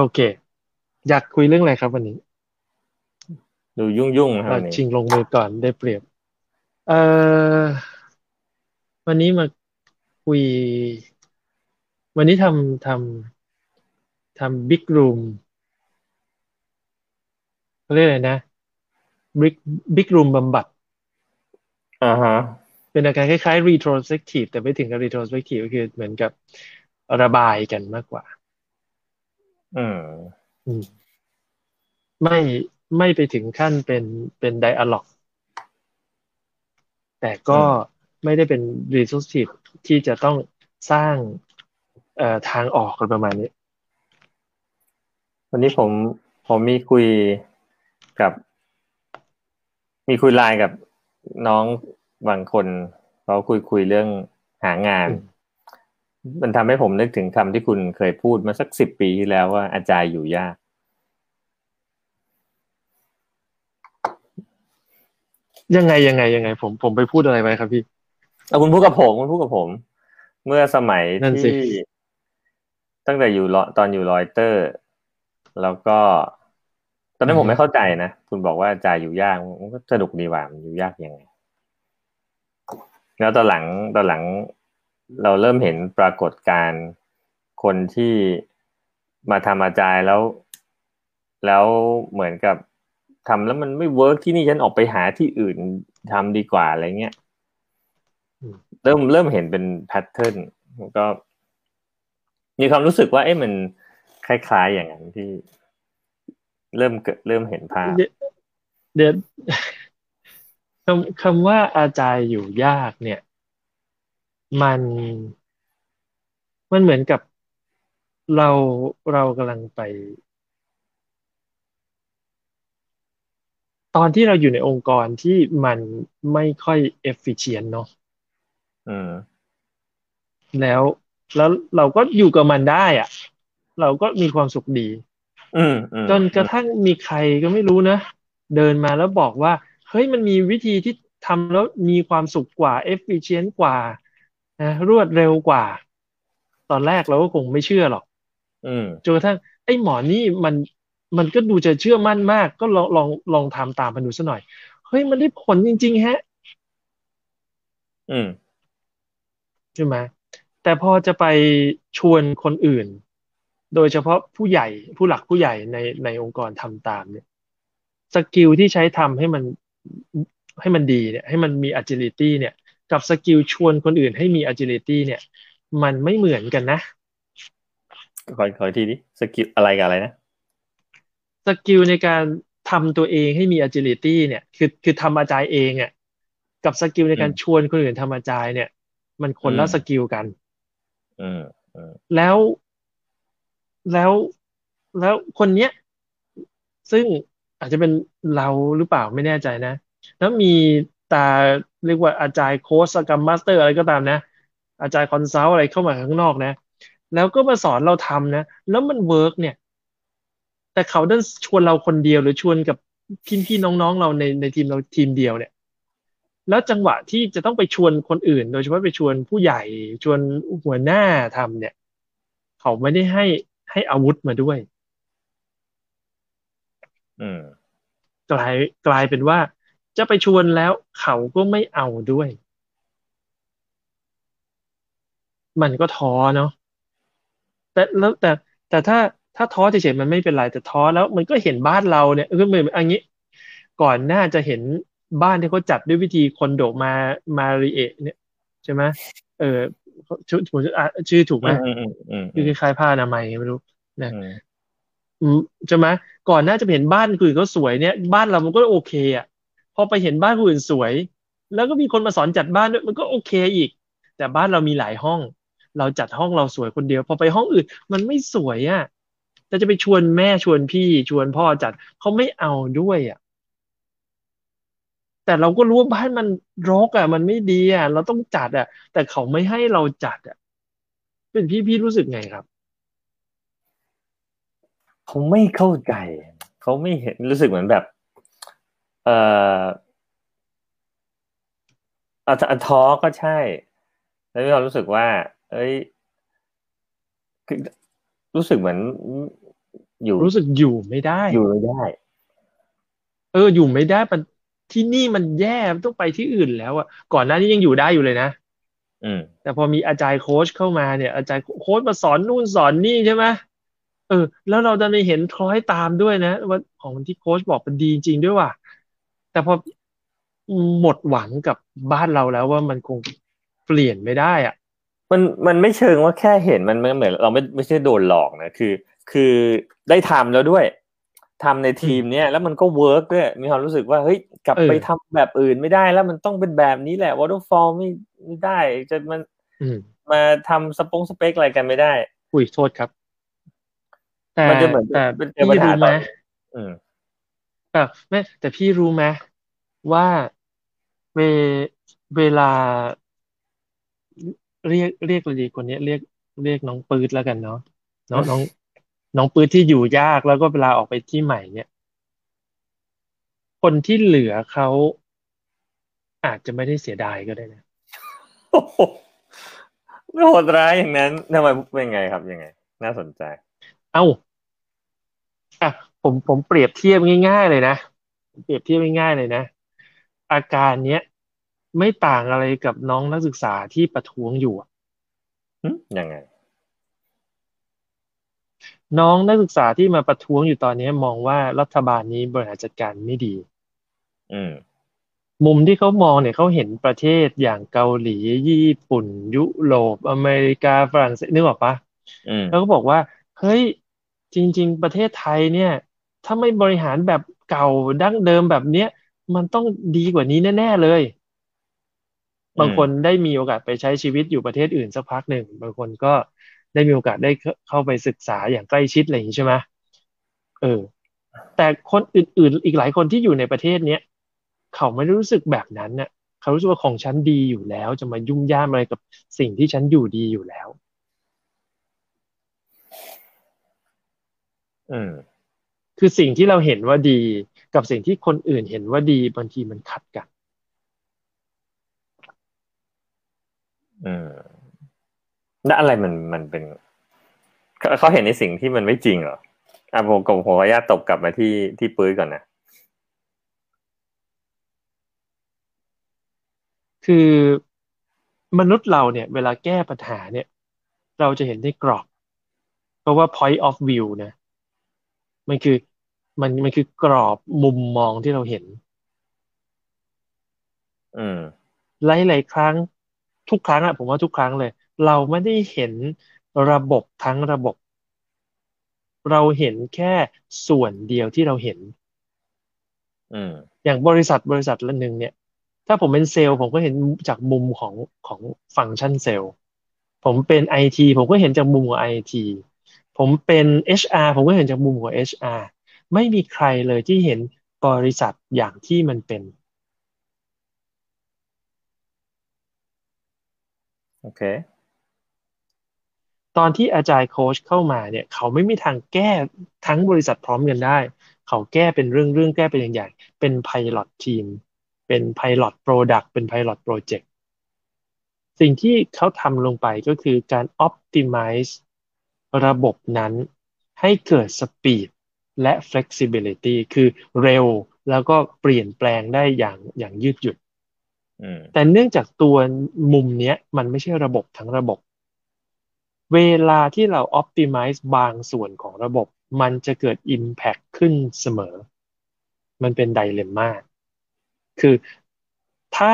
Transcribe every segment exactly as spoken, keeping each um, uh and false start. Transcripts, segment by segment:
โอเคอยากคุยเรื่องอะไรครับวันนี้ดูยุ่งๆครับชิงลงมือก่อนได้เปรียบเอ่อวันนี้มาคุยวันนี้ทำทำทำ Big Room เขาเรียกอะไรนะ Big Big Room บำบัดอ่าฮะเป็นอาการคล้ายๆ Retrospective แต่ไม่ถึงกับ Retrospective ก็คือเหมือนกับระบายกันมากกว่าอืมอืมไม่ไม่ไปถึงขั้นเป็นเป็น Dialogue แต่ก็ไม่ได้เป็น Retrospective ที่จะต้องสร้างเอ่อทางออกกันประมาณนี้วันนี้ผมผมมีคุยกับมีคุยไลน์กับน้องบางคนเราคุยคุยเรื่องหางานมันทำให้ผมนึกถึงคำที่คุณเคยพูดมาสักสิบปีที่แล้วว่าอาจารย์อยู่ยากยังไงยังไงยังไงผมผมไปพูดอะไรไปครับพี่เอาคุณพูดกับผมคุณพูดกับผมเมื่อสมัยที่ตั้งแต่อยู่ตอนอยู่รอยเตอร์แล้วก็ตอนนั้นผมไม่เข้าใจนะคุณบอกว่าอาจารย์อยู่ยากมันก็สนุกดีว่ามันอยู่ยากยังไงแล้วตอนหลังตอนหลังเราเริ่มเห็นปรากฏการณ์คนที่มาทำอาจารย์แล้วแล้วเหมือนกับทำแล้วมันไม่เวิร์กที่นี่ฉันออกไปหาที่อื่นทำดีกว่าอะไรเงี้ยเริ่มเริ่มเห็นเป็นแพทเทิร์นก็มีความรู้สึกว่าเอ๊ะมันคล้ายๆอย่างนั้นที่เริ่มเกิดเริ่มเห็นภาพเดี๋ยวคำคำว่าอาจารย์อยู่ยากเนี่ยมันมันเหมือนกับเราเรากำลังไปตอนที่เราอยู่ในองค์กรที่มันไม่ค่อยเอฟฟิเชียนเนาะอืมแล้วแล้วเราก็อยู่กับมันได้อ่ะเราก็มีความสุขดีอืมจนกระทั่งมีใครก็ไม่รู้นะเดินมาแล้วบอกว่าเฮ้ยมันมีวิธีที่ทำแล้วมีความสุขกว่า efficient กว่านะรวดเร็วกว่าตอนแรกเราก็คงไม่เชื่อหรอกอืมจนกระทั่งไอ้หมอนี่มันมันก็ดูจะเชื่อมั่นมากก็ลองลองลองทำตามมันดูซะหน่อยเฮ้ยมันได้ผลจริงๆฮะอืมใช่ไหมแต่พอจะไปชวนคนอื่นโดยเฉพาะผู้ใหญ่ผู้หลักผู้ใหญ่ในในองค์กรทำตามเนี่ยสกิลที่ใช้ทำให้มันให้มันดีเนี่ยให้มันมี agility เนี่ยกับสกิลชวนคนอื่นให้มี agility เนี่ยมันไม่เหมือนกันนะขอขอทีนี้สกิลอะไรกับอะไรนะสกิลในการทำตัวเองให้มี agility เนี่ยคือคือทำอาจารย์เองอ่ะกับสกิลในการชวนคนอื่นทำอาจารย์เนี่ยมันคนละสกิลกันอืมแล้วแล้วแล้วคนเนี้ยซึ่งอาจจะเป็นเราหรือเปล่าไม่แน่ใจนะแล้วมีตาเรียกว่าอาจารย์โค้ชสกรัมมาสเตอร์อะไรก็ตามนะอาจารย์คอนซัลท์อะไรเข้ามาข้างนอกนะแล้วก็มาสอนเราทำนะแล้วมันเวิร์กเนี่ยแต่เขาดันชวนเราคนเดียวหรือชวนกับพี่ๆน้องๆเราในในทีมเราทีมเดียวเนี่ยแล้วจังหวะที่จะต้องไปชวนคนอื่นโดยเฉพาะไปชวนผู้ใหญ่ชวนหัวหน้าทำเนี่ยเขาไม่ได้ให้ให้อาวุธมาด้วยอืมกลายกลายเป็นว่าจะไปชวนแล้วเขาก็ไม่เอาด้วยมันก็ท้อเนาะแต่แล้วแต่แต่ถ้าถ้าท้อเฉยๆมันไม่เป็นไรแต่ท้อแล้วมันก็เห็นบ้านเราเนี่ยก็เหมือนอันนี้ก่อนหน้าจะเห็นบ้านที่เขาจัดด้วยวิธีคนโดมามาริเอะเนี่ยใช่ไหมเออชื่อชื่อถูกไหมคือคล้ายๆผ้าอนามัยไม่รู้นะใช่ไหมก่อนหน้าจะเห็นบ้านอื่นเขาสวยเนี่ยบ้านเรามันก็โอเคอ่ะพอไปเห็นบ้านอื่นสวยแล้วก็มีคนมาสอนจัดบ้านด้วยมันก็โอเคอีกแต่บ้านเรามีหลายห้องเราจัดห้องเราสวยคนเดียวพอไปห้องอื่นมันไม่สวยอ่ะแต่จะไปชวนแม่ชวนพี่ชวนพ่อจัดเขาไม่เอาด้วยอ่ะแต่เราก็รู้ว่าบ้านมันรกอ่ะมันไม่ดีอ่ะเราต้องจัดอ่ะแต่เขาไม่ให้เราจัดอ่ะเป็นพี่พี่รู้สึกไงครับเขาไม่เข้าใจเขาไม่เห็นรู้สึกเหมือนแบบเอ่ออ่ะท้อก็ใช่แล้วเรารู้สึกว่าเอ้ยรู้สึกเหมือน อยู่รู้สึกอยู่ไม่ได้อยู่ไม่ได้เอออยู่ไม่ได้มันที่นี่มันแย่ต้องไปที่อื่นแล้วอ่ะก่อนหน้านี้ยังอยู่ได้อยู่เลยนะอืมแต่พอมีอาจารย์โค้ชเข้ามาเนี่ยอาจารย์โค้ชมาสอนนู่นสอนนี่ใช่ไหมเออแล้วเราจะไปเห็นคล้อยตามด้วยนะว่าของที่โค้ชบอกเป็นดีจริงด้วยว่ะแต่พอหมดหวังกับบ้านเราแล้วว่ามันคงเปลี่ยนไม่ได้อ่ะมันมันไม่เชิงว่าแค่เห็นมันเหมือนเราไม่ไม่ใช่โดนหลอกนะคือคือได้ทำแล้วด้วยทำในทีมเนี้ยแล้วมันก็เวิร์กด้วยมีความรู้สึกว่าเฮ้ยกลับไปทำแบบอื่นไม่ได้แล้วมันต้องเป็นแบบนี้แหละวอเตอร์ฟอลไม่ไม่ได้จะมันมาทำสปงสเปกอะไรกันไม่ได้อุ้ยโทษครับแต่มันจะเหมือนแต่พี่รู้ไหมอืมแต่ไม่แต่พี่รู้ไหมว่าเวเวลาเรียกเรียกอะไรดีคนนี้เรียกเรียกน้องปืดแล้วกันเนาะน้องน้องน้องปืดที่อยู่ยากแล้วก็เวลาออกไปที่ใหม่เนี่ยคนที่เหลือเขาอาจจะไม่ได้เสียดายก็ได้นะโอ้โหไม่โหดร้ายอย่างนั้นทำไมเป็นไงครับยังไงน่าสนใจเอ้าอ่ะผมผมเปรียบเทียบง่ายๆเลยนะเปรียบเทียบง่ายๆเลยนะอาการเนี้ยไม่ต่างอะไรกับน้องนักศึกษาที่ประท้วงอยู่อืมยังไงน้องนักศึกษาที่มาประท้วงอยู่ตอนนี้มองว่ารัฐบาลนี้บริหารจัดการไม่ดีอืมมุมที่เขามองเนี่ยเขาเห็นประเทศอย่างเกาหลีญี่ปุ่นยุโรปอเมริกาฝรั่งเศสนึกออกปะอืมแล้วก็บอกว่าเฮ้ยจริงๆประเทศไทยเนี่ยถ้าไม่บริหารแบบเก่าดั้งเดิมแบบเนี้ยมันต้องดีกว่านี้แน่ๆเลยบางคนได้มีโอกาสไปใช้ชีวิตอยู่ประเทศอื่นสักพักหนึ่งบางคนก็ได้มีโอกาสได้เข้าไปศึกษาอย่างใกล้ชิดอะไรอย่างนี้ใช่ไหมเออแต่คนอื่นๆอีกหลายคนที่อยู่ในประเทศเนี้ยเขาไม่ได้รู้สึกแบบนั้นน่ะเขารู้สึกว่าของฉันดีอยู่แล้วจะมายุ่งยากอะไรกับสิ่งที่ฉันอยู่ดีอยู่แล้วอืมคือสิ่งที่เราเห็นว่าดีกับสิ่งที่คนอื่นเห็นว่าดีบางทีมันขัดกันอืมแล้วอะไรมันมันเป็นเขาเห็นในสิ่งที่มันไม่จริงเหรออ่ะผมผมขออนุญาตตบกลับมาที่ที่ปื้ดก่อนนะคือมนุษย์เราเนี่ยเวลาแก้ปัญหาเนี่ยเราจะเห็นในกรอบเพราะว่า point of view นะมันคือมันมันคือกรอบมุมมองที่เราเห็นอืมหลายๆครั้งทุกครั้งอะผมว่าทุกครั้งเลยเราไม่ได้เห็นระบบทั้งระบบเราเห็นแค่ส่วนเดียวที่เราเห็นอืมอย่างบริษัทบริษัทละหนึ่งเนี่ยถ้าผมเป็นเซลล์ผมก็เห็นจากมุมของของฟังก์ชันเซลล์ผมเป็น ไอ ที ผมก็เห็นจากมุมของ ไอ ที ผมเป็น เอช อาร์ ผมก็เห็นจากมุมของ เอช อาร์ ไม่มีใครเลยที่เห็นบริษัทอย่างที่มันเป็นโอเคตอนที่Agile Coachเข้ามาเนี่ยเขาไม่มีทางแก้ทั้งบริษัทพร้อมกันได้เขาแก้เป็นเรื่องๆแก้เป็นอย่างใหญ่เป็น Pilot Team เป็น Pilot Product เป็น Pilot Project สิ่งที่เขาทำลงไปก็คือการ Optimize ระบบนั้นให้เกิด Speed และ Flexibility คือเร็วแล้วก็เปลี่ยนแปลงได้อย่างอย่างยืดหยุ่นแต่เนื่องจากตัวมุมเนี้ยมันไม่ใช่ระบบทั้งระบบเวลาที่เรา optimize บางส่วนของระบบมันจะเกิด impact ขึ้นเสมอมันเป็น dilemma คือถ้า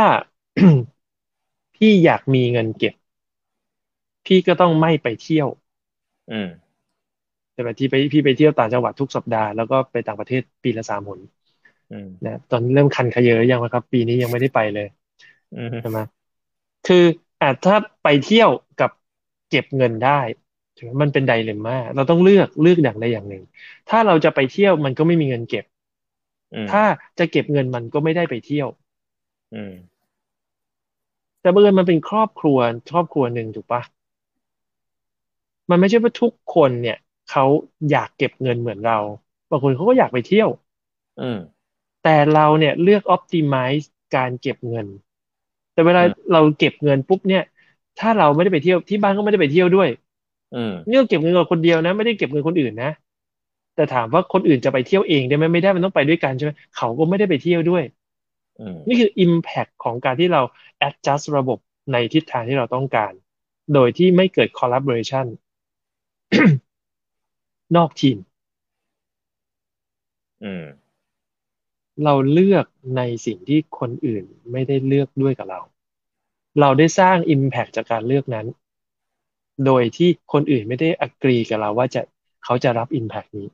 พี่อยากมีเงินเก็บพี่ก็ต้องไม่ไปเที่ยวแต่แบบที่ไปพี่ไปเที่ยวต่างจังหวัดทุกสัปดาห์แล้วก็ไปต่างประเทศปีละสามหนนะตอนเริ่มคันขยเยอะยังวะครับปีนี้ยังไม่ได้ไปเลยใช่ไหมคืออาจถ้าไปเที่ยวกับเก็บเงินได้มันเป็นไดเลมม่าเราต้องเลือกเลือกอย่างใดอย่างหนึ่งถ้าเราจะไปเที่ยวมันก็ไม่มีเงินเก็บถ้าจะเก็บเงินมันก็ไม่ได้ไปเที่ยวแต่บังเอิญมันเป็นครอบครัวครอบครัวหนึ่งถูกปะมันไม่ใช่ว่าทุกคนเนี่ยเขาอยากเก็บเงินเหมือนเราบางคนเขาก็อยากไปเที่ยวแต่เราเนี่ยเลือก optimize การเก็บเงินแต่เวลาเราเก็บเงินปุ๊บเนี่ยถ้าเราไม่ได้ไปเที่ยวที่บ้านก็ไม่ได้ไปเที่ยวด้วยเนี่ยเก็บเงินเราคนเดียวนะไม่ได้เก็บเงินคนอื่นนะ แต่ถามว่าคนอื่นจะไปเที่ยวเองได้ไหมไม่ได้มันต้องไปด้วยกันใช่ไหมเขาก็ไม่ได้ไปเที่ยวด้วยนี่คือ impact ของการที่เรา adjust ระบบในทิศทางที่เราต้องการโดยที่ไม่เกิด collaboration นอกทีมเราเลือกในสิ่งที่คนอื่นไม่ได้เลือกด้วยกับเราเราได้สร้าง impact จากการเลือกนั้นโดยที่คนอื่นไม่ได้ agree กับเราว่าจะเขาจะรับ impact นี้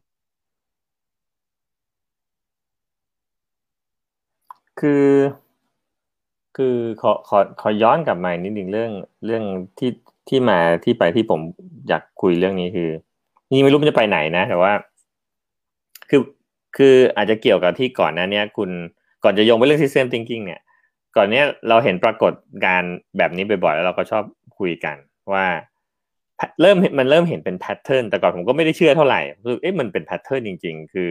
คือคือขอขอขอย้อนกลับมานิดนึงเรื่องเรื่องที่ที่มาที่ไปที่ผมอยากคุยเรื่องนี้คือนี่ไม่รู้มันจะไปไหนนะแต่ว่าคือคืออาจจะเกี่ยวกับที่ก่อนหน้านี้คุณก่อนจะโยงไปเรื่อง System Thinking เนี่ยก่อนเนี้ยเราเห็นปรากฏการณ์แบบนี้บ่อยๆแล้วเราก็ชอบคุยกันว่าเริ่มมันเริ่มเห็นเป็นแพทเทิร์นแต่ก่อนผมก็ไม่ได้เชื่อเท่าไหร่คือเอ๊ะมันเป็นแพทเทิร์นจริงๆคือ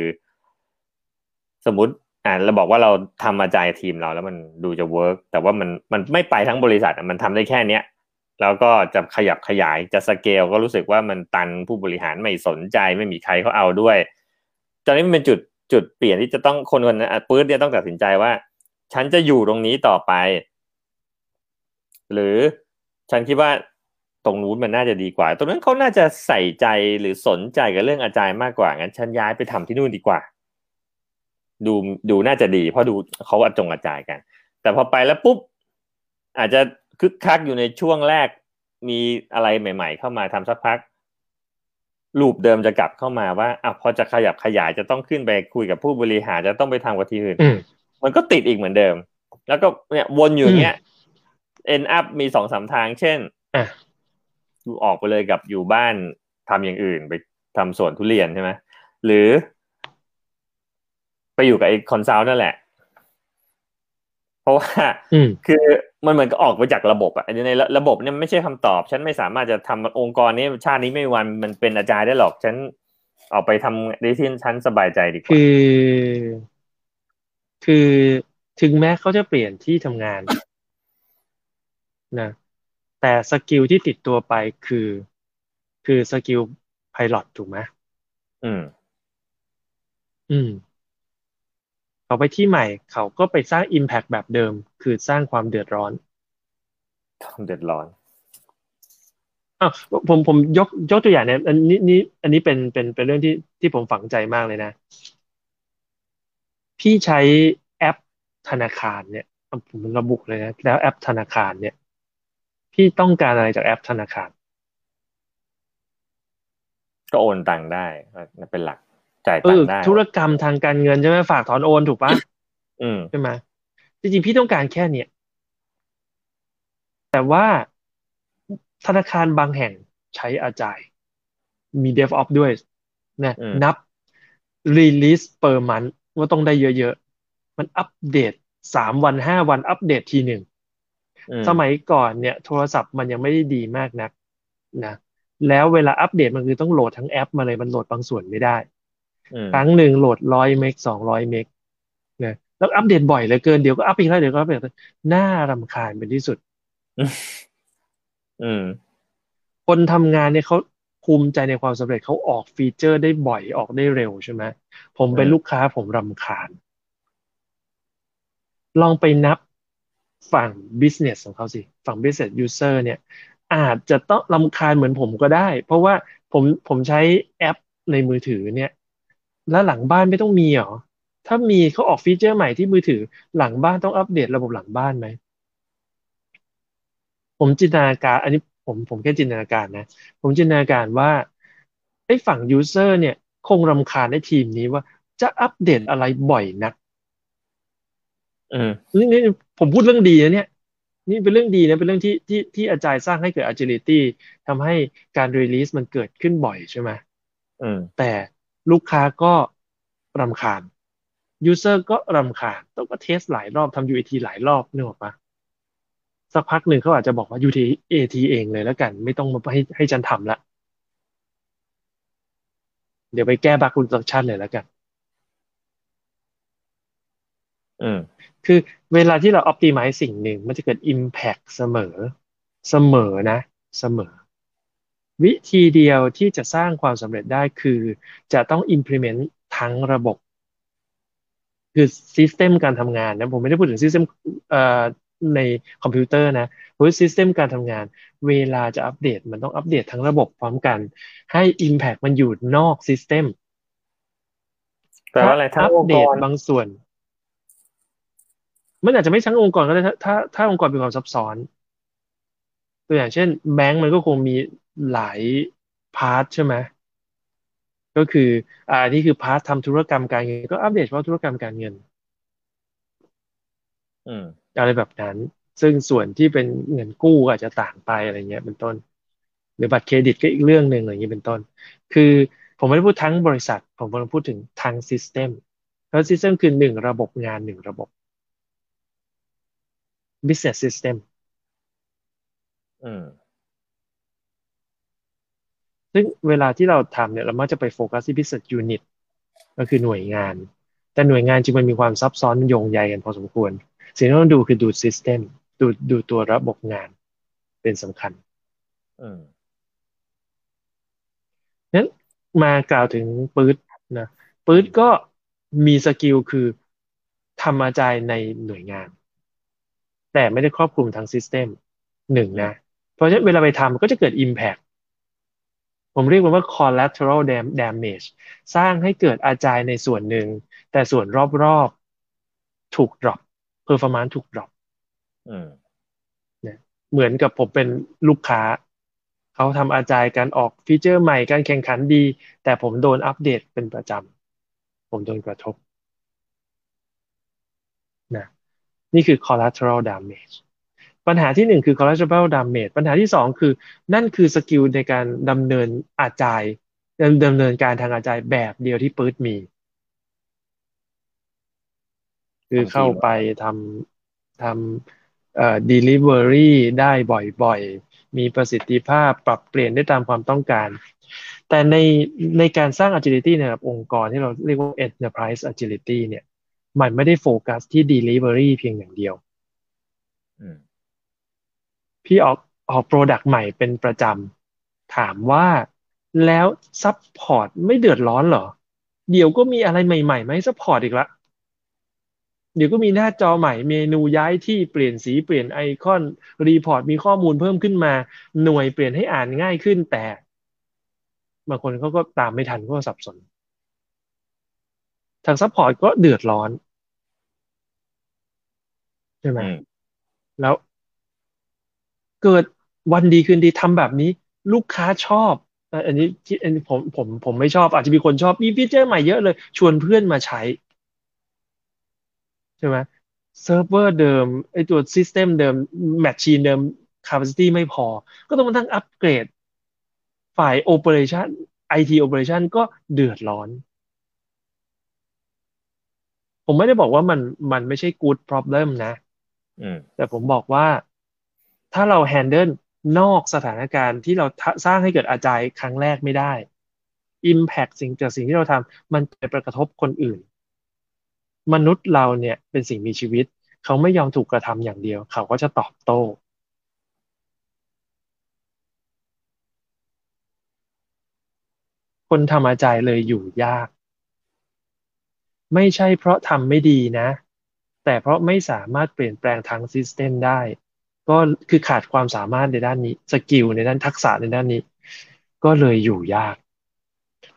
สมมุติอ่าเราบอกว่าเราทำอาจายทีมเราแล้วมันดูจะเวิร์กแต่ว่ามันมันไม่ไปทั้งบริษัทมันทำได้แค่เนี้ยแล้วก็จะขยับขยายจะสเกลก็รู้สึกว่ามันตันผู้บริหารไม่สนใจไม่มีใครเขาเอาด้วยตอนนี้มันเป็นจุดจุดเปลี่ยนที่จะต้องคนคนนั้นปื๊ดเนี่ยต้องตัดสินใจว่าฉันจะอยู่ตรงนี้ต่อไปหรือฉันคิดว่าตรงนู้นมันน่าจะดีกว่าตรงนั้นเขาน่าจะใส่ใจหรือสนใจกับเรื่องอาจายมากกว่างั้นฉันย้ายไปทำที่นู่นดีกว่าดูดูน่าจะดีเพราะดูเขาอัดจงกระจายกันแต่พอไปแล้วปุ๊บอาจจะคึกคักอยู่ในช่วงแรกมีอะไรใหม่ๆเข้ามาทำสักพักลูปเดิมจะกลับเข้ามาว่าอ่ะพอจะขยับขยายจะต้องขึ้นไปคุยกับผู้บริหารจะต้องไปทำกับทีอื่นมันก็ติดอีกเหมือนเดิมแล้วก็เนี่ยวนอยู่อย่างเงี้ย end up มี สองสาม ทางเช่นอยู่ออกไปเลยกับอยู่บ้านทำอย่างอื่นไปทำสวนทุเรียนใช่ไหมหรือไปอยู่กับไอ้คอนซัลท์นั่นแหละเพราะว่าคือมันเหมือนก็ออกไปจากระบบอ่ะในระบบเนี่ยไม่ใช่คำตอบฉันไม่สามารถจะทำองค์กรนี้ชาตินี้ไม่วันมันเป็นอาจารย์ได้หรอกฉันออกไปทำได้ที่ฉันสบายใจดีกว่าคือคือถึงแม้เขาจะเปลี่ยนที่ทำงานนะแต่สกิลที่ติดตัวไปคือคือสกิลไพลอตถูกไหมอืมอืมเขาไปที่ใหม่เขาก็ไปสร้าง impact แบบเดิมคือสร้างความเดือดร้อนความเดือดร้อนอ้าวผมผมยกยกตัวอย่างเนี่ยอันนี้นี่อันนี้เป็นเป็นเป็นเรื่องที่ที่ผมฝังใจมากเลยนะพี่ใช้แอปธนาคารเนี่ยผมระบุเลยนะแล้วแอปธนาคารเนี่ยพี่ต้องการอะไรจากแอปธนาคารก็โอนตังค์ได้เป็นหลักธุรกรรมทางการเงินใช่ไหมฝากถอนโอนถูกปะใช่ไหมจริงๆพี่ต้องการแค่เนี้ยแต่ว่าธนาคารบางแห่งใช้อาจายมี DevOps ด้วยนะนับ release per month ว่าต้องได้เยอะๆมันอัปเดตสามวันห้าวันอัปเดตทีหนึ่งสมัยก่อนเนี่ยโทรศัพท์มันยังไม่ได้ดีมากนักนะแล้วเวลาอัปเดตมันคือต้องโหลดทั้งแอปมาเลยมันโหลดบางส่วนไม่ได้ครั้งหนึ่งโหลดหนึ่งร้อยเมกสองร้อยเมกนะแล้วอัปเดตบ่อยเหลือเกินเดี๋ยวก็อัปอีกแล้วเดี๋ยวก็อัปอีกน่ารำคาญเป็นที่สุดอืมคนทำงานเนี่ยเขาภูมิใจในความสำเร็จเขาออกฟีเจอร์ได้บ่อยออกได้เร็วใช่ไหมผมเป็นลูกค้าผมรำคาญลองไปนับฝั่ง business ของเขาสิฝั่ง business user เนี่ยอาจจะต้องรำคาญเหมือนผมก็ได้เพราะว่าผมผมใช้แอปในมือถือเนี่ยแล้วหลังบ้านไม่ต้องมีหรอถ้ามีเขาออกฟีเจอร์ใหม่ที่มือถือหลังบ้านต้องอัปเดตระบบหลังบ้านไหมผมจินตนาการอันนี้ผมผมแค่จินตนาการนะผมจินตนาการว่าไอ้ฝั่งยูเซอร์เนี่ยคงรำคาญในทีมนี้ว่าจะอัปเดตอะไรบ่อยนักเออนี่นี่ผมพูดเรื่องดีนะเนี่ยนี่เป็นเรื่องดีนะเป็นเรื่องที่ที่ที่อาจารย์สร้างให้เกิด agility ทำให้การ release มันเกิดขึ้นบ่อยใช่ไหมเออแต่ลูกค้าก็รำคาญ user ก็รำคาญต้องก็เทสหลายรอบทำ ยู เอ ที หลายรอบนึกออกปะสักพักหนึ่งเขาอาจจะบอกว่า ยู เอ ที เองเลยแล้วกันไม่ต้องมาให้ให้ฉันทำละเดี๋ยวไปแก้บั๊กอินสตรัคชั่นเลยแล้วกันอืมคือเวลาที่เรา optimize สิ่งหนึ่งมันจะเกิด impact เสมอเสมอนะเสมอ วิธีเดียวที่จะสร้างความสำเร็จได้คือจะต้อง implement ทั้งระบบคือ system การทำงานนะผมไม่ได้พูดถึง system เอ่อในคอมพิวเตอร์นะพูด system การทำงานเวลาจะอัปเดตมันต้องอัปเดตทั้งระบบพร้อมกันให้ impact มันอยู่นอก system แต่ว่าอะไรถ้าอัปเดตบางส่วนมันอาจจะไม่ทั้งองค์กรก็ได้ถ้าถ้าองค์กรมีความซับซ้อนตัวอย่างเช่นแบงก์มันก็คงมีหลายพาร์ทใช่ไหมก็คืออ่านี่คือพาร์ททำธุรกรรมการเงินก็อัปเดตเฉพาะธุรกรรมการเงินอืมอะไรแบบนั้นซึ่งส่วนที่เป็นเงินกู้อาจจะต่างไปอะไรเงี้ยเป็นต้นหรือบัตรเครดิตก็อีกเรื่องหนึ่งอะไรเงี้ยเป็นต้นคือผมไม่ได้พูดทั้งบริษัทผมกำลังพูดถึงทางซิสเต็มเพราะซิสเต็มคือหนึ่งระบบงานหนึ่งระบบ business system อืมซึ่งเวลาที่เราทำเนี่ยเรามักจะไปโฟกัสที่ business unit ก็คือหน่วยงานแต่หน่วยงานจริงมันมีความซับซ้อนโยงใยกันพอสมควรสิ่งที่ต้องดูคือดู system ดูดูตัวระบบงานเป็นสำคัญงั้นมากล่าวถึงปื๊ดนะปื๊ดก็มีสกิลคือทำอาจายในหน่วยงานแต่ไม่ได้ครอบคลุมทั้ง system หนึ่งนะเพราะฉะนั้นเวลาไปทำก็จะเกิด impactผมเรียกมันว่า collateral damage สร้างให้เกิดอาจายในส่วนหนึ่งแต่ส่วนรอบๆถูก drop performance ถูก drop นะเหมือนกับผมเป็นลูกค้าเขาทำอาจายการออกฟีเจอร์ใหม่การแข่งขันดีแต่ผมโดนอัปเดตเป็นประจำผมโดนกระทบนะนี่คือ collateral damageปัญหาที่หนึ่งคือ collateral damage ปัญหาที่สองคือนั่นคือสกิลในการดำเนินอาจายดำเนินการทางอาจายแบบเดียวที่ปื๊ดมีคือเข้าไปทำทำเอ่อ delivery ได้บ่อยๆมีประสิทธิภาพปรับเปลี่ยนได้ตามความต้องการแต่ในในการสร้าง agility ในระดับองค์กรที่เราเรียกว่า enterprise agility เนี่ยมันไม่ได้โฟกัสที่ delivery เพียงอย่างเดียวพี่ออกออก product ใหม่เป็นประจำถามว่าแล้วซัพพอร์ตไม่เดือดร้อนเหรอเดี๋ยวก็มีอะไรใหม่ๆไหมซัพพอร์ตอีกละเดี๋ยวก็มีหน้าจอใหม่เมนูย้ายที่เปลี่ยนสีเปลี่ยนไอคอนรีพอร์ตมีข้อมูลเพิ่มขึ้นมาหน่วยเปลี่ยนให้อ่านง่ายขึ้นแต่บางคนเขาก็ตามไม่ทันก็สับสนทางซัพพอร์ตก็เดือดร้อนใช่ไหมแล้วเกิดวันดีคืนดีทำแบบนี้ลูกค้าชอบอันนี้ที่อันนี้ผมผมผมไม่ชอบอาจจะมีคนชอบมีฟีเจอร์ใหม่เยอะเลยชวนเพื่อนมาใช้ใช่ไหมเซิร์ฟเวอร์เดิมไอ้ตัวซิสเต็มเดิมแมชชีนเดิม capacity ไม่พอก็ต้องมาทั้งอัปเกรดฝ่าย operation ไอ ที operation ก็เดือดร้อนผมไม่ได้บอกว่ามันมันไม่ใช่ good problem นะแต่ผมบอกว่าถ้าเราแฮนเดิลนอกสถานการณ์ที่เราสร้างให้เกิดอาจายครั้งแรกไม่ได้ impact สิ่งจากสิ่งที่เราทำมันไปกระทบคนอื่นมนุษย์เราเนี่ยเป็นสิ่งมีชีวิตเขาไม่ยอมถูกกระทำอย่างเดียวเขาก็จะตอบโต้คนทำอาจายเลยอยู่ยากไม่ใช่เพราะทำไม่ดีนะแต่เพราะไม่สามารถเปลี่ยนแปลงทางซิสเต็มได้ก็คือขาดความสามารถในด้านนี้สกิลในด้านทักษะในด้านนี้ก็เลยอยู่ยาก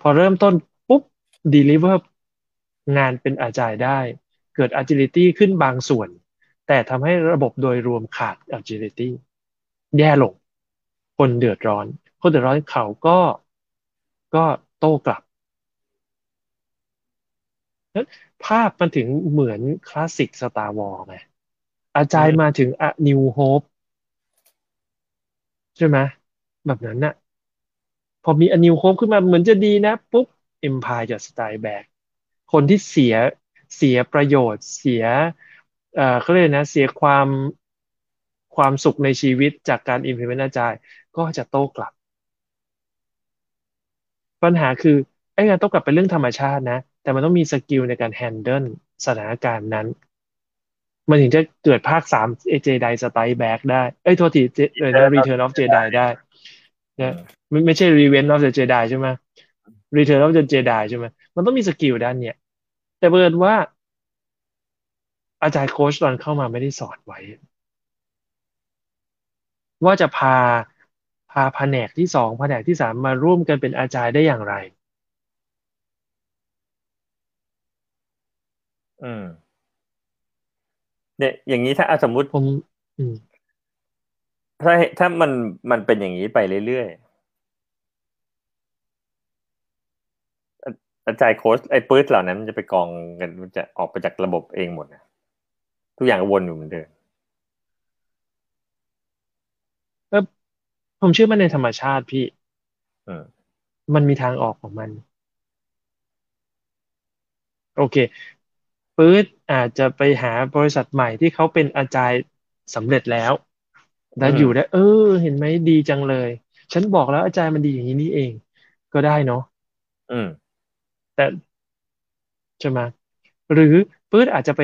พอเริ่มต้นปุ๊บ deliver งานเป็นอาจายได้เกิด agility ขึ้นบางส่วนแต่ทำให้ระบบโดยรวมขาด agility แย่ลงคนเดือดร้อนคนเดือดร้อนเขาก็ก็โต้กลับนั้นภาพมันถึงเหมือนคลาสสิก Star Wars ไงอาจายมาถึงอะนิวโฮปใช่ไหมแบบนั้นน่ะพอมีอะนิวโฮปขึ้นมาเหมือนจะดีนะปุ๊บเอ็มไพร์จะสไตล์แบกคนที่เสียเสียประโยชน์เสียเอ่อเขาเรียกนะเสียความความสุขในชีวิตจากการ implement อาจายก็จะโต้กลับปัญหาคือไอ้งานโต้กลับเป็นเรื่องธรรมชาตินะแต่มันต้องมีสกิลในการ handle สถานการณ์นั้นมันถึงจะเกิดภาคสาม เจได สไตรค์แบ็กได้เอ้ยโทษทีเลยนะ Return of Jedi ได้ใน นะไม่ไม่ใช่ Revenge of the Jedi ใช่ไหม Return of the Jedi ใช่ไหมมันต้องมีสกิลด้านเนี้ยแต่เบิดว่าอาจารย์โค้ชตอนเข้ามาไม่ได้สอนไว้ว่าจะพาพาแผนกที่สองแผนกที่สามมาร่วมกันเป็นอาจารย์ได้อย่างไรอืมเนี่ยอย่างนี้ถ้าสมมุติผมอืมถ้าถ้ามันมันเป็นอย่างนี้ไปเรื่อยๆอาจารย์โค้ชไอ้ปื๊ดเหล่านั้นมันจะไปกองกันมันจะออกไปจากระบบเองหมดนะทุกอย่างวนอยู่เหมือนเดิมเออผมเชื่อมันในธรรมชาติพี่เออมันมีทางออกของมันโอเคปื๊ดอาจจะไปหาบริษัทใหม่ที่เขาเป็นอาจารย์สำเร็จแล้วแล้วอยู่ได้เออเห็นไหมดีจังเลยฉันบอกแล้วอาจารย์มันดีอย่างนี้นี่เองก็ได้เนาะอืมแต่ใช่ไหมหรือปื๊ดอาจจะไป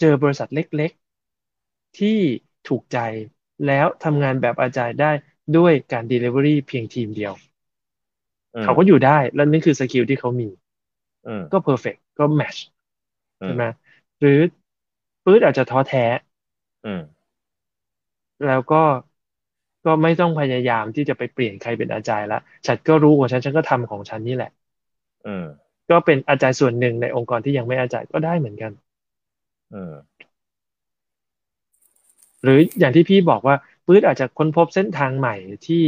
เจอบริษัทเล็กๆที่ถูกใจแล้วทำงานแบบอาจารย์ได้ด้วยการ delivery เพียงทีมเดียวเขาก็อยู่ได้และนั่นคือสกิลที่เขามีก็ perfect ก็ match ใช่ไหมหรือปื๊ดอาจจะท้อแท้แล้วก็ก็ไม่ต้องพยายามที่จะไปเปลี่ยนใครเป็นอาจารย์ละฉันก็รู้ของฉันฉันก็ทำของฉันนี่แหละก็เป็นอาจารย์ส่วนหนึ่งในองค์กรที่ยังไม่อาจารย์ก็ได้เหมือนกันหรืออย่างที่พี่บอกว่าปื๊ดอาจจะค้นพบเส้นทางใหม่ที่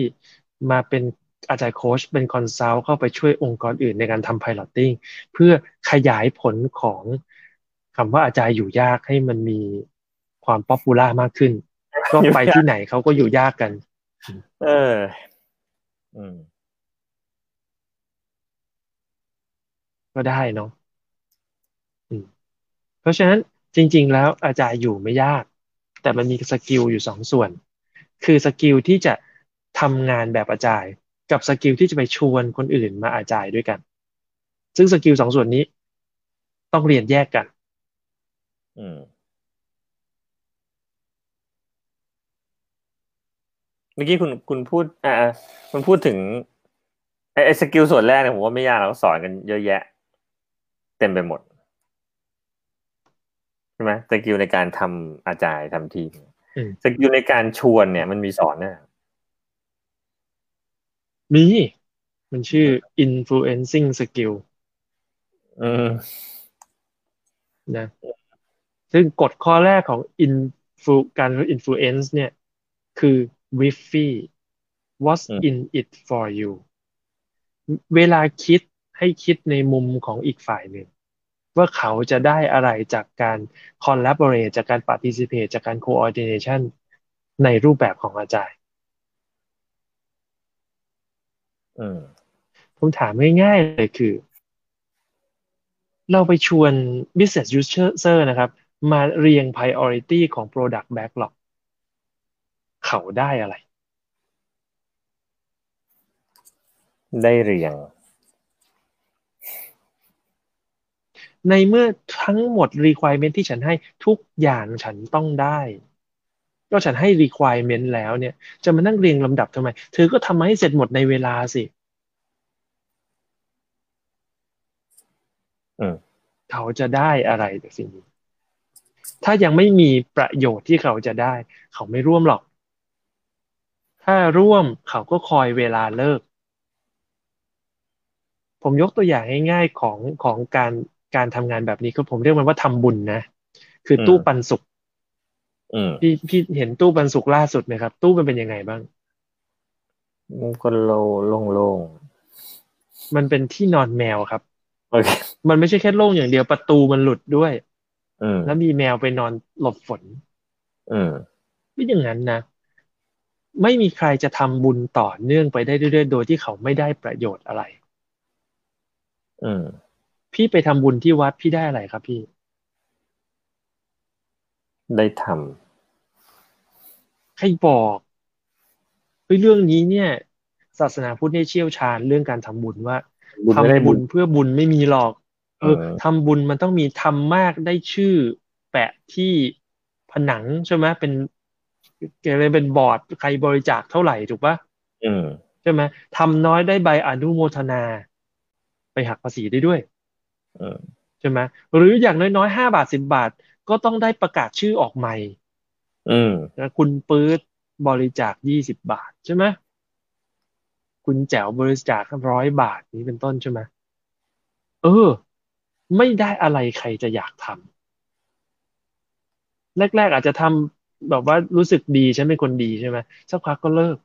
มาเป็นอาจารย์โค้ชเป็นคอนซัลท์เข้าไปช่วยองค์กรอื่นในการทำไพลอตติ้งเพื่อขยายผลของคำว่าอาจารย์อยู่ยากให้มันมีความป๊อปปูล่ามากขึ้นก็ไปที่ไหนเขาก็อยู่ยากกันเอออืมก็ได้เนาะอืมเพราะฉะนั้นจริงๆแล้วอาจารย์อยู่ไม่ยากแต่มันมีสกิลอยู่สองส่วนคือสกิลที่จะทำงานแบบอาจารย์กับสกิลที่จะไปชวนคนอื่นมาอาจารย์ด้วยกันซึ่งสกิลสองส่วนนี้ต้องเรียนแยกกันอืมเมื่อกี้คุณคุณพูดอ่าคุณพูดถึงไอ้สกิลส่วนแรกเนี่ยผมว่าไม่ยากเราสอนกันเยอะแยะเต็มไปหมดใช่ไหมสกิลในการทำอาจารย์ทำทีมสกิลในการชวนเนี่ยมันมีสอนเนี่ยมีมันชื่อ influencing skill เออนะซึ่งกฎข้อแรกของ influ การ influence เนี่ยคือ WIIFY what's in it for you เวลาคิดให้คิดในมุมของอีกฝ่ายหนึ่งว่าเขาจะได้อะไรจากการ collaborate จากการ participate จากการ coordination ในรูปแบบของอาจารย์ผมถามง่ายๆเลยคือเราไปชวน business user นะครับมาเรียง priority ของ product backlog เขาได้อะไรได้เรียงในเมื่อทั้งหมด requirement ที่ฉันให้ทุกอย่างฉันต้องได้ก็ฉันให้ requirement แล้วเนี่ยจะมานั่งเรียงลำดับทำไมเธอก็ทำมาให้เสร็จหมดในเวลาสิเขาจะได้อะไรจากสิ่งนี้ถ้ายังไม่มีประโยชน์ที่เขาจะได้เขาไม่ร่วมหรอกถ้าร่วมเขาก็คอยเวลาเลิกผมยกตัวอย่างง่ายๆของของการการทำงานแบบนี้ก็ผมเรียกมันว่าทำบุญนะคือตู้ปันสุขพี่พี่เห็นตู้ปันสุขล่าสุดไหมครับตู้มันเป็นยังไงบ้างมันก็โล่งๆมันเป็นที่นอนแมวครับ okay. มันไม่ใช่แค่โล่งอย่างเดียวประตูมันหลุดด้วยแล้วมีแมวไปนอนหลบฝนไม่อย่างนั้นนะไม่มีใครจะทำบุญต่อเนื่องไปได้เรื่อยๆโดยที่เขาไม่ได้ประโยชน์อะไรพี่ไปทำบุญที่วัดพี่ได้อะไรครับพี่ได้ทำให้บอกเรื่องนี้เนี่ยศาสนาพุทธได้เชี่ยวชาญเรื่องการทำบุญว่าทำบุญเพื่อบุญไม่มีหรอกเออทำบุญมันต้องมีทำมากได้ชื่อแปะที่ผนังใช่ไหมเป็นอะไรเป็นบอร์ดใครบริจาคเท่าไหร่ถูกปะใ ช่ไหมทำน้อยได้ใบอนุโมทนาไปหักภาษีได้ด้วยเออใช่ไหมหรืออย่างน้อยๆห้าบาทสิบบาทก็ต้องได้ประกาศชื่อออกใหม่เออนะคุณปื๊ดบริจาคยี่สิบบาทใช่ไหมคุณแจ๋วบริจาคหนึ่งร้อยบาทนี้เป็นต้นใช่ไหมเออไม่ได้อะไรใครจะอยากทำแรกๆอาจจะทำแบบว่ารู้สึกดีฉันเป็นคนดีใช่ไหมสักพักก็เลิก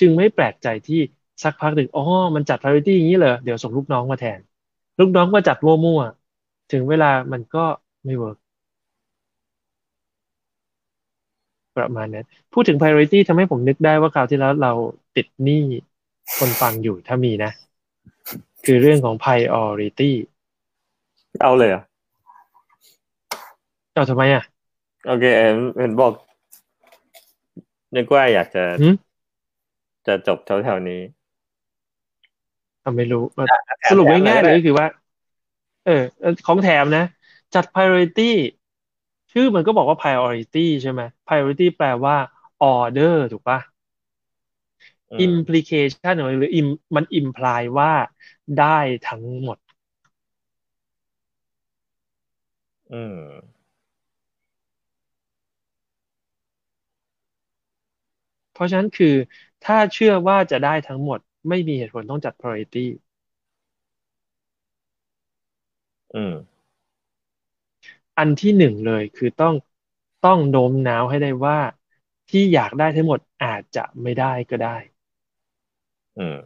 จึงไม่แปลกใจที่สักพักหนึ่งอ๋อมันจัด priority อย่างนี้เลยเดี๋ยวส่งลูกน้องมาแทนลูกน้องก็จัดมั่วๆถึงเวลามันก็ไม่เวิร์กประมาณนั้นพูดถึง priority ทำให้ผมนึกได้ว่าคราวที่แล้วเราติดหนี้คนฟังอยู่ถ้ามีนะคือเรื่องของ priority เอาเลยอ่ะเอาทำไมอ่ะโอเคเห็นบอกนึกว่าอยากจะจะจบแถวๆนี้ไม่รู้สรุปง่ายๆเลยก็คือว่าเออของแถมนะจัด priority ชื่อมันก็บอกว่า priority ใช่ไหม priority แปลว่า order ถูกป่ะ implication หรือมัน imply ว่าได้ทั้งหมดอืมเพราะฉะนั้นคือถ้าเชื่อว่าจะได้ทั้งหมดไม่มีเหตุผลต้องจัด priority อืมอันที่หนึ่งเลยคือต้องต้องโน้มน้าวให้ได้ว่าที่อยากได้ทั้งหมดอาจจะไม่ได้ก็ได้อืม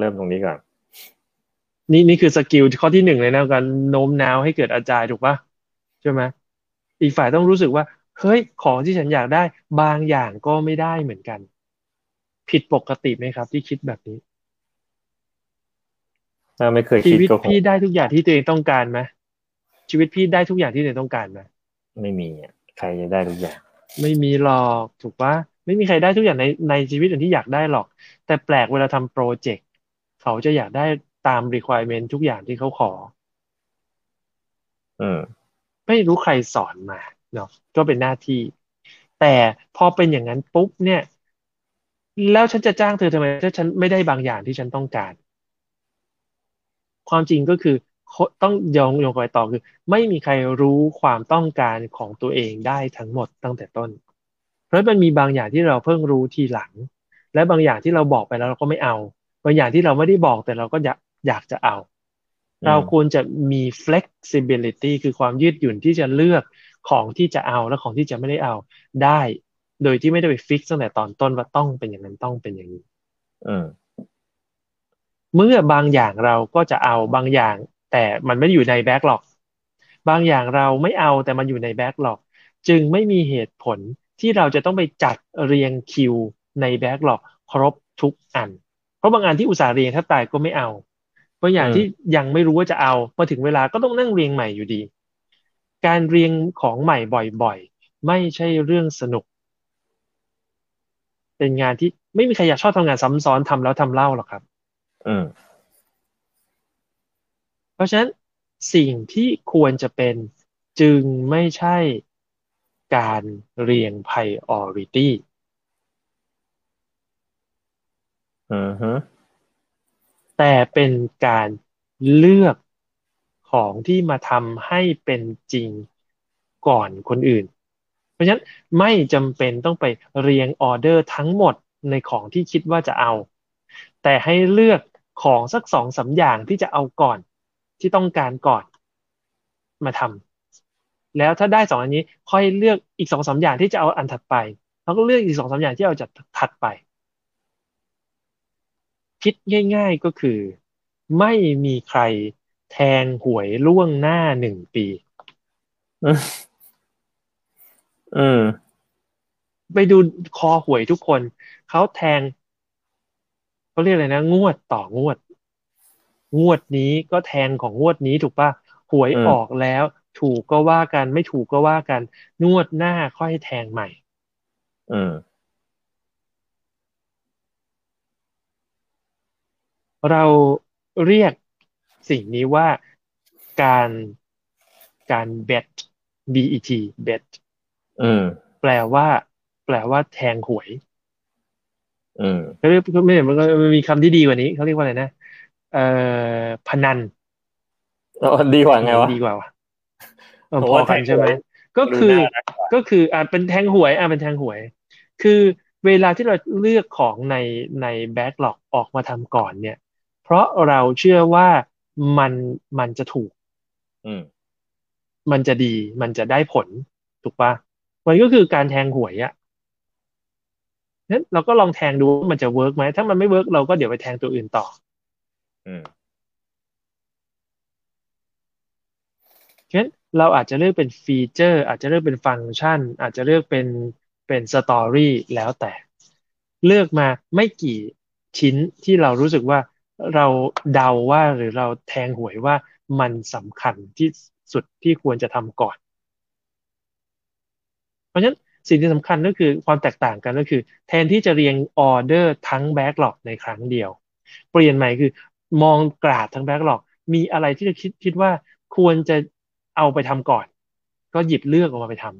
เริ่มตรงนี้ก่อนนี่นี่คือสกิลข้อที่หนึ่งเลยนะการโน้มน้าวให้เกิดอาจายถูกป่ะใช่ไหมอีกฝ่ายต้องรู้สึกว่าเฮ้ยของที่ฉันอยากได้บางอย่างก็ไม่ได้เหมือนกันผิดปกติไหมครับที่คิดแบบนี้ไม่เคยคิดชีวิตพี่ได้ทุกอย่างที่ตัวเองต้องการไหมชีวิตพี่ได้ทุกอย่างที่ตัวเองต้องการไหมไม่มีใครจะได้ทุกอย่างไม่มีหรอกถูกปะไม่มีใครได้ทุกอย่างในในชีวิตอย่างที่อยากได้หรอกแต่แปลกเวลาทำโปรเจกต์เขาจะอยากได้ตาม requirement ทุกอย่างที่เขาขออืมไม่รู้ใครสอนมาเนาะก็เป็นหน้าที่แต่พอเป็นอย่างนั้นปุ๊บเนี่ยแล้วฉันจะจ้างเธอทำไมถ้าฉันไม่ได้บางอย่างที่ฉันต้องการความจริงก็คือต้องยองยองไปต่อคือไม่มีใครรู้ความต้องการของตัวเองได้ทั้งหมดตั้งแต่ต้นเพราะมันมีบางอย่างที่เราเพิ่งรู้ทีหลังและบางอย่างที่เราบอกไปแล้วเราก็ไม่เอาบางอย่างที่เราไม่ได้บอกแต่เราก็อยากอยากจะเอาเราควรจะมี flexibility คือความยืดหยุ่นที่จะเลือกของที่จะเอาและของที่จะไม่ได้เอาได้โดยที่ไม่ได้ไปฟิกซ์ตั้งแต่ตอนต้นว่าต้องเป็นอย่างนั้นต้องเป็นอย่างนี้เมื่อบางอย่างเราก็จะเอาบางอย่างแต่มันไม่อยู่ในแบ็คล็อกบางอย่างเราไม่เอาแต่มันอยู่ในแบ็คล็อกจึงไม่มีเหตุผลที่เราจะต้องไปจัดเรียงคิวในแบ็คล็อกครบทุกอันเพราะบางอันที่อุตส่าห์เรียงถ้าตายก็ไม่เอาบางอย่างที่ยังไม่รู้ว่าจะเอาพอถึงเวลาก็ต้องนั่งเรียงใหม่อยู่ดีการเรียงของใหม่บ่อยๆไม่ใช่เรื่องสนุกเป็นงานที่ไม่มีใครอยากชอบทำงานซ้ำซ้อนทำแล้วทำเล่าหรอกครับอืมเพราะฉะนั้นสิ่งที่ควรจะเป็นจึงไม่ใช่การเรียง priority อือฮะแต่เป็นการเลือกของที่มาทำให้เป็นจริงก่อนคนอื่นเพราะฉะนั้นไม่จำเป็นต้องไปเรียงออเดอร์ทั้งหมดในของที่คิดว่าจะเอาแต่ให้เลือกของสัก สองถึงสาม อย่างที่จะเอาก่อนที่ต้องการก่อนมาทำแล้วถ้าได้สองอันนี้ค่อยเลือกอีก สองถึงสาม อย่างที่จะเอาอันถัดไปแล้วก็เลือกอีก สองถึงสาม อย่างที่เอาจากถัดไปคิดง่ายๆก็คือไม่มีใครแทงหวยล่วงหน้าหนึ่งปีเออไปดูคอหวยทุกคนเขาแทงเขาเรียกอะไรนะงวดต่องวดงวดนี้ก็แทงของงวดนี้ถูกป่ะหวยออกแล้วถูกก็ว่ากันไม่ถูกก็ว่ากันงวดหน้าค่อยแทงใหม่เออเราเรียกสิ่งนี้ว่าการการ bet bet bet แปลว่าแปลว่าแทงหวย อืมก็ไม่มันก็มีคำที่ดีกว่านี้เขาเรียกว่าอะไรนะเอ่อพนันดีกว่าไงวะดีกว่าวะพอกันใช่ไหมก็คือก็คืออ่าเป็นแทงหวยอ่าเป็นแทงหวยคือเวลาที่เราเลือกของในในแบ็คล็อกออกมาทำก่อนเนี่ยเพราะเราเชื่อว่ามันมันจะถูกอืมมันจะดีมันจะได้ผลถูกป่ะมันก็คือการแทงหวยอ่ะนั้นเราก็ลองแทงดูว่ามันจะเวิร์กไหมถ้ามันไม่เวิร์กเราก็เดี๋ยวไปแทงตัวอื่นต่ออืมเช่นเราอาจจะเลือกเป็นฟีเจอร์อาจจะเลือกเป็นฟังก์ชันอาจจะเลือกเป็นเป็นสตอรี่แล้วแต่เลือกมาไม่กี่ชิ้นที่เรารู้สึกว่าเราเดาว่าหรือเราแทงหวยว่ามันสำคัญที่สุดที่ควรจะทำก่อนเพราะฉะนั้นสิ่งที่สำคัญก็คือความแตกต่างกันก็คือแทนที่จะเรียงออเดอร์ทั้งแบ็คล็อกในครั้งเดียวเปลี่ยนใหม่คือมองกราดทั้งแบ็คล็อกมีอะไรที่จะคิดคิดว่าควรจะเอาไปทำก่อนก็หยิบเลือกออกมาไปทำ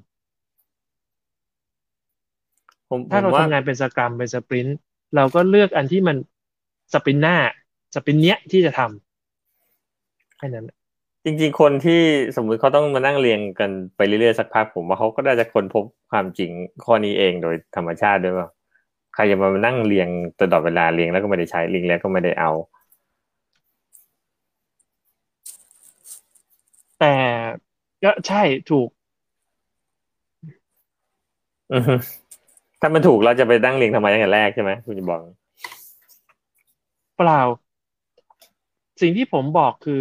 ถ้าเราทำงานเป็นสกรัมเป็นสปรินต์เราก็เลือกอันที่มันสปรินต์หน้าสปรินต์เนี้ยที่จะทำแค่นั้นจริงๆคนที่สมมุติเขาต้องมานั่งเรียงกันไปเรื่อยๆสักพักผมว่าเขาก็ได้จะค้นพบความจริงข้อนี้เองโดยธรรมชาติด้วยว่าใครจะมานั่งเรียงตลอดเวลาเรียงแล้วก็ไม่ได้ใช้เรียงแล้วก็ไม่ได้เอาแต่ก็ใช่ถูกอือถ้ามันถูกเราจะไปนั่งเรียงทำไมตั้งแต่แรกใช่ไหมคุณจะบอกเปล่าสิ่งที่ผมบอกคือ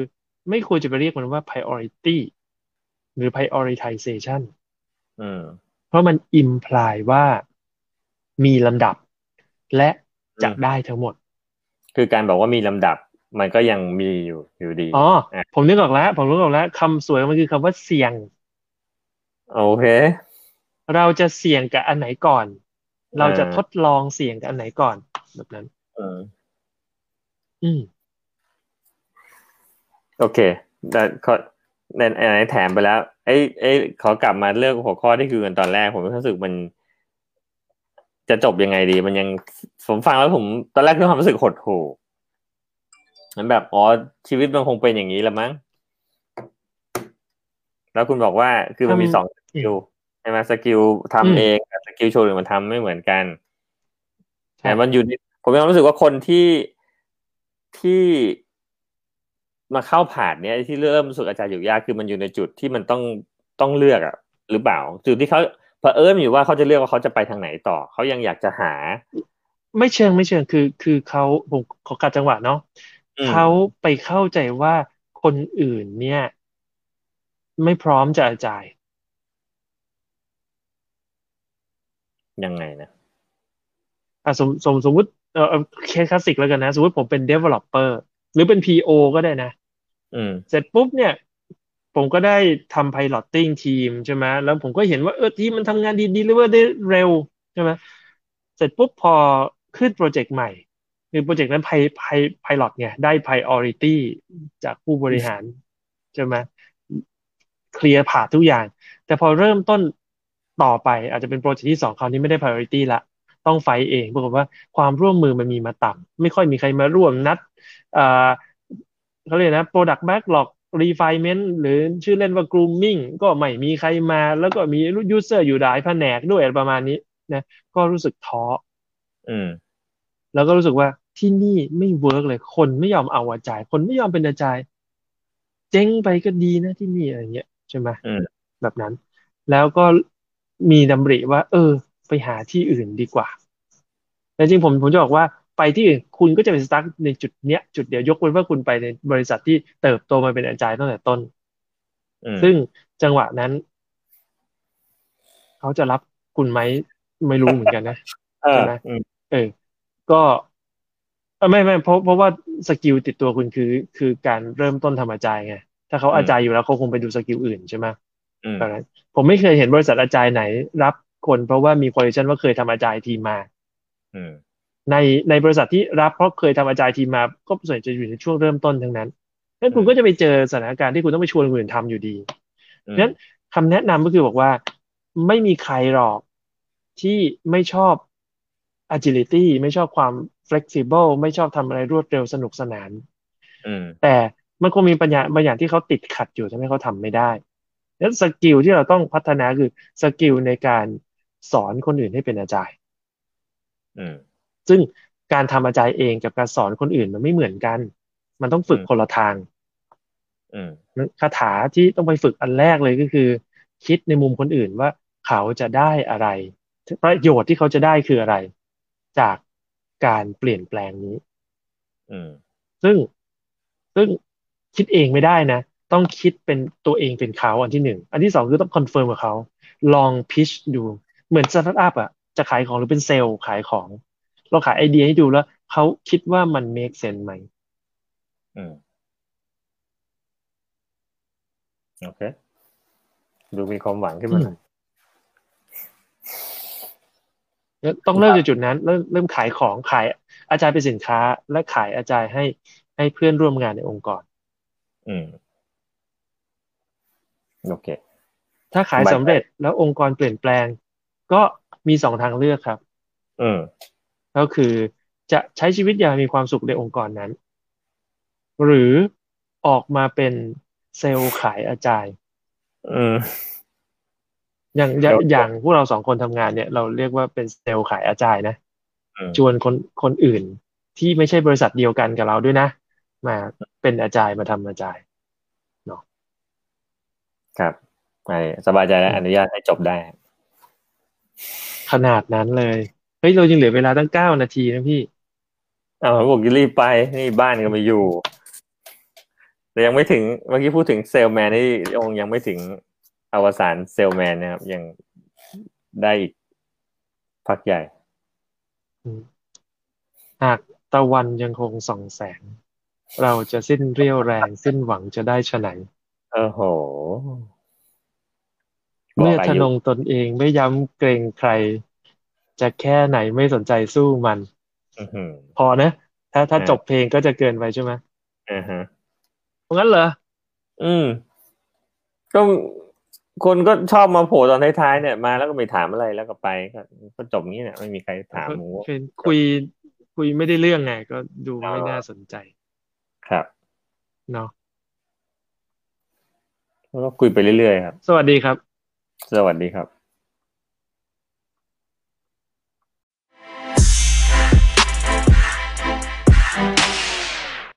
ไม่ควรจะไปเรียกมันว่า priority หรือ prioritization อืมเพราะมัน imply ว่ามีลำดับและจะได้ทั้งหมดคือการบอกว่ามีลำดับมันก็ยังมีอยู่อยู่ดีอ๋อผมนึกออกแล้วผมนึกออกแล้วคำสวยมันคือคำว่าเสี่ยงโอเคเราจะเสี่ยงกับอันไหนก่อนเราจะทดลองเสี่ยงกับอันไหนก่อนแบบนั้นเอออืมโอเคแต่ข้อในไหนแถมไปแล้วไอ้ไอ้ขอกลับมาเรื่องหัวข้อที่คือกันตอนแรกผมรู้สึกมันจะจบยังไงดีมันยังผมฟังแล้วผมตอนแรกคือความรู้สึกหดหู่มันแบบอ๋อชีวิตมันคงเป็นอย่างนี้ละมั้งแล้วคุณบอกว่าคือมันมีสองอยู่ใช่ไหมสกิลทำเองสกิลโชว์หรือมันทำไม่เหมือนกันแต่มันอยู่ผมยังรู้สึกว่าคนที่ที่มาเข้าผ่านเนี้ยที่เริ่มสุดอาจารย์อยู่ยากคือมันอยู่ในจุดที่มันต้องต้องเลือกอ่ะหรือเปล่าจุดที่เขาเผอิญอยู่ว่าเขาจะเลือกว่าเขาจะไปทางไหนต่อเขายังอยากจะหาไม่เชิงไม่เชิงคือคือเขาผมขอกัดจังหวะเนาะเขาไปเข้าใจว่าคนอื่นเนี่ยไม่พร้อมจะจ่ายยังไงนะอ่ะสมสมสมมุติเอ่อเคสคลาสสิกแล้วกันนะสมมุติผมเป็น developer หรือเป็น พี โอ ก็ได้นะอืมเสร็จปุ๊บเนี่ยผมก็ได้ทำ piloting ทีมใช่ไหมแล้วผมก็เห็นว่าเออทีมมันทำงานดี deliver ได้เร็วใช่ไหมเสร็จปุ๊บพอขึ้นโปรเจกต์ใหม่คือโปรเจกต์นั้น pilot ไงได้ priority จากผู้บริหารใช่ไหมเคลียร์ผ่าทุกอย่างแต่พอเริ่มต้นต่อไปอาจจะเป็นโปรเจกต์ที่สองคราวนี้ไม่ได้ priority ละต้องไฟเองปรากฏว่าความร่วมมือมันมีมาต่ำไม่ค่อยมีใครมาร่วมนัดเอ่อเขาเรียกนะ Product Backlog Refinement หรือชื่อเล่นว่า Grooming ก็ไม่มีใครมาแล้วก็มี user อยู่หลายแผนกด้วยประมาณนี้นะก็รู้สึกท้ออืมแล้วก็รู้สึกว่าที่นี่ไม่เวิร์คเลยคนไม่ยอมเอาอาจารย์คนไม่ยอมเป็นอาจารย์เจ๊งไปก็ดีนะที่นี่อะไรเงี้ยใช่ไหมแบบนั้นแล้วก็มีดำริว่าเออไปหาที่อื่นดีกว่าแต่จริงผมผมจะบอกว่าไปที่อื่นคุณก็จะเป็นสตาร์ทในจุดเนี้ยจุดเดียวยกเว้นว่าคุณไปในบริษัทที่เติบโตมาเป็นอาจารย์ตั้งแต่ต้นซึ่งจังหวะนั้นเขาจะรับคุณไหมไม่รู้เหมือนกันนะใช่ไหมเออก็ไม่ไม่เพราะเพราะว่าสกิลติดตัวคุณคือคือการเริ่มต้นทำอาจารย์ไงถ้าเขาอาจารย์อยู่แล้วเขาคงไปดูสกิลอื่นใช่ไหมเพราะฉะนั้นผมไม่เคยเห็นบริษัทอาจารย์ไหนรับคนเพราะว่ามี qualification ว่าเคยทำอาจารย์ทีมมาในในบริษัทที่รับเพราะเคยทำอาจารย์ทีมมาก็ส่วนใหญ่จะอยู่ในช่วงเริ่มต้นทั้งนั้นงั้นคุณก็จะไปเจอสถานการณ์ที่คุณต้องไปชวนคนอื่นทำอยู่ดีงั้นคำแนะนำก็คือบอกว่าไม่มีใครหรอกที่ไม่ชอบ agility ไม่ชอบความ flexible ไม่ชอบทำอะไรรวดเร็วสนุกสนานแต่มันคงมีปัญหาบางอย่างที่เขาติดขัดอยู่ทำให้เขาทำไม่ได้แล้วสกิลที่เราต้องพัฒนาคือสกิลในการสอนคนอื่นให้เป็นอาจารย์ซึ่งการทำอาจารย์เองกับการสอนคนอื่นมันไม่เหมือนกันมันต้องฝึกคนละทางคาถาที่ต้องไปฝึกอันแรกเลยก็คือคิดในมุมคนอื่นว่าเขาจะได้อะไรประโยชน์ที่เขาจะได้คืออะไรจากการเปลี่ยนแปลงนี้ซึ่งซึ่งคิดเองไม่ได้นะต้องคิดเป็นตัวเองเป็นเขาอันที่หนึ่งอันที่สองคือต้องคอนเฟิร์มกับเขาลองพิชดูเหมือนสตาร์ทอัพอ่ะจะขายของหรือเป็นเซลล์ขายของเราขายไอเดียให้ดูแล้วเขาคิดว่ามัน make sense ไหมอืมโอเคดูมีความหวังขึ้นมาหน่อยต้องเริ่มจากจุดนั้นเริ่มเริ่มขายของขายอาจารย์เป็นสินค้าและขายอาจารย์ให้ให้เพื่อนร่วมงานในองค์กรอืมโอเคถ้าขายสำเร็จแล้วองค์กรเปลี่ยนแปลงก็มีสองทางเลือกครับอืมก็คือจะใช้ชีวิตอย่างมีความสุขในองค์กรนั้นหรือออกมาเป็นเซลล์ขายอาจารย์อืมอย่างอย่างพวกเราสองคนทำงานเนี่ยเราเรียกว่าเป็นเซลล์ขายอาจารย์นะชวนคนคนอื่นที่ไม่ใช่บริษัทเดียวกันกับเราด้วยนะมาเป็นอาจารย์มาทำอาจารย์เนาะครับสบายใจแล้วอนุญาตให้จบได้ขนาดนั้นเลยเฮ้ยเรายังเหลือเวลาตั้งเก้านาทีนะพี่อ้าวบอกรีบไปนี่บ้านก็ไม่อยู่แต่ยังไม่ถึงเมื่อกี้พูดถึงเซลแมนนี่องค์ยังไม่ถึงอวสานเซลแมนนะครับยังได้อีกพักใหญ่หากตะวันยังคงส่องแสงเราจะสิ้นเรี่ยวแรงสิ้นหวังจะได้ฉะไหนโอ้โหเมื่อทะนงตนเองไม่ย้ำเกรงใครจะแค่ไหนไม่สนใจสู้มันพอนะถ้าถ้าจบเพลงก็จะเกินไปใช่ไหมอือฮะงั้นเหรออืมก็คนก็ชอบมาโผล่ตอนท้ายๆเนี่ยมาแล้วก็ไม่ถามอะไรแล้วก็ไปก็จบงี้เนี่ยไม่มีใครถามคุยคุยไม่ได้เรื่องไงก็ดูไม่น่าสนใจครับเนาะแล้วก็คุยไปเรื่อยๆครับสวัสดีครับสวัสดีครับ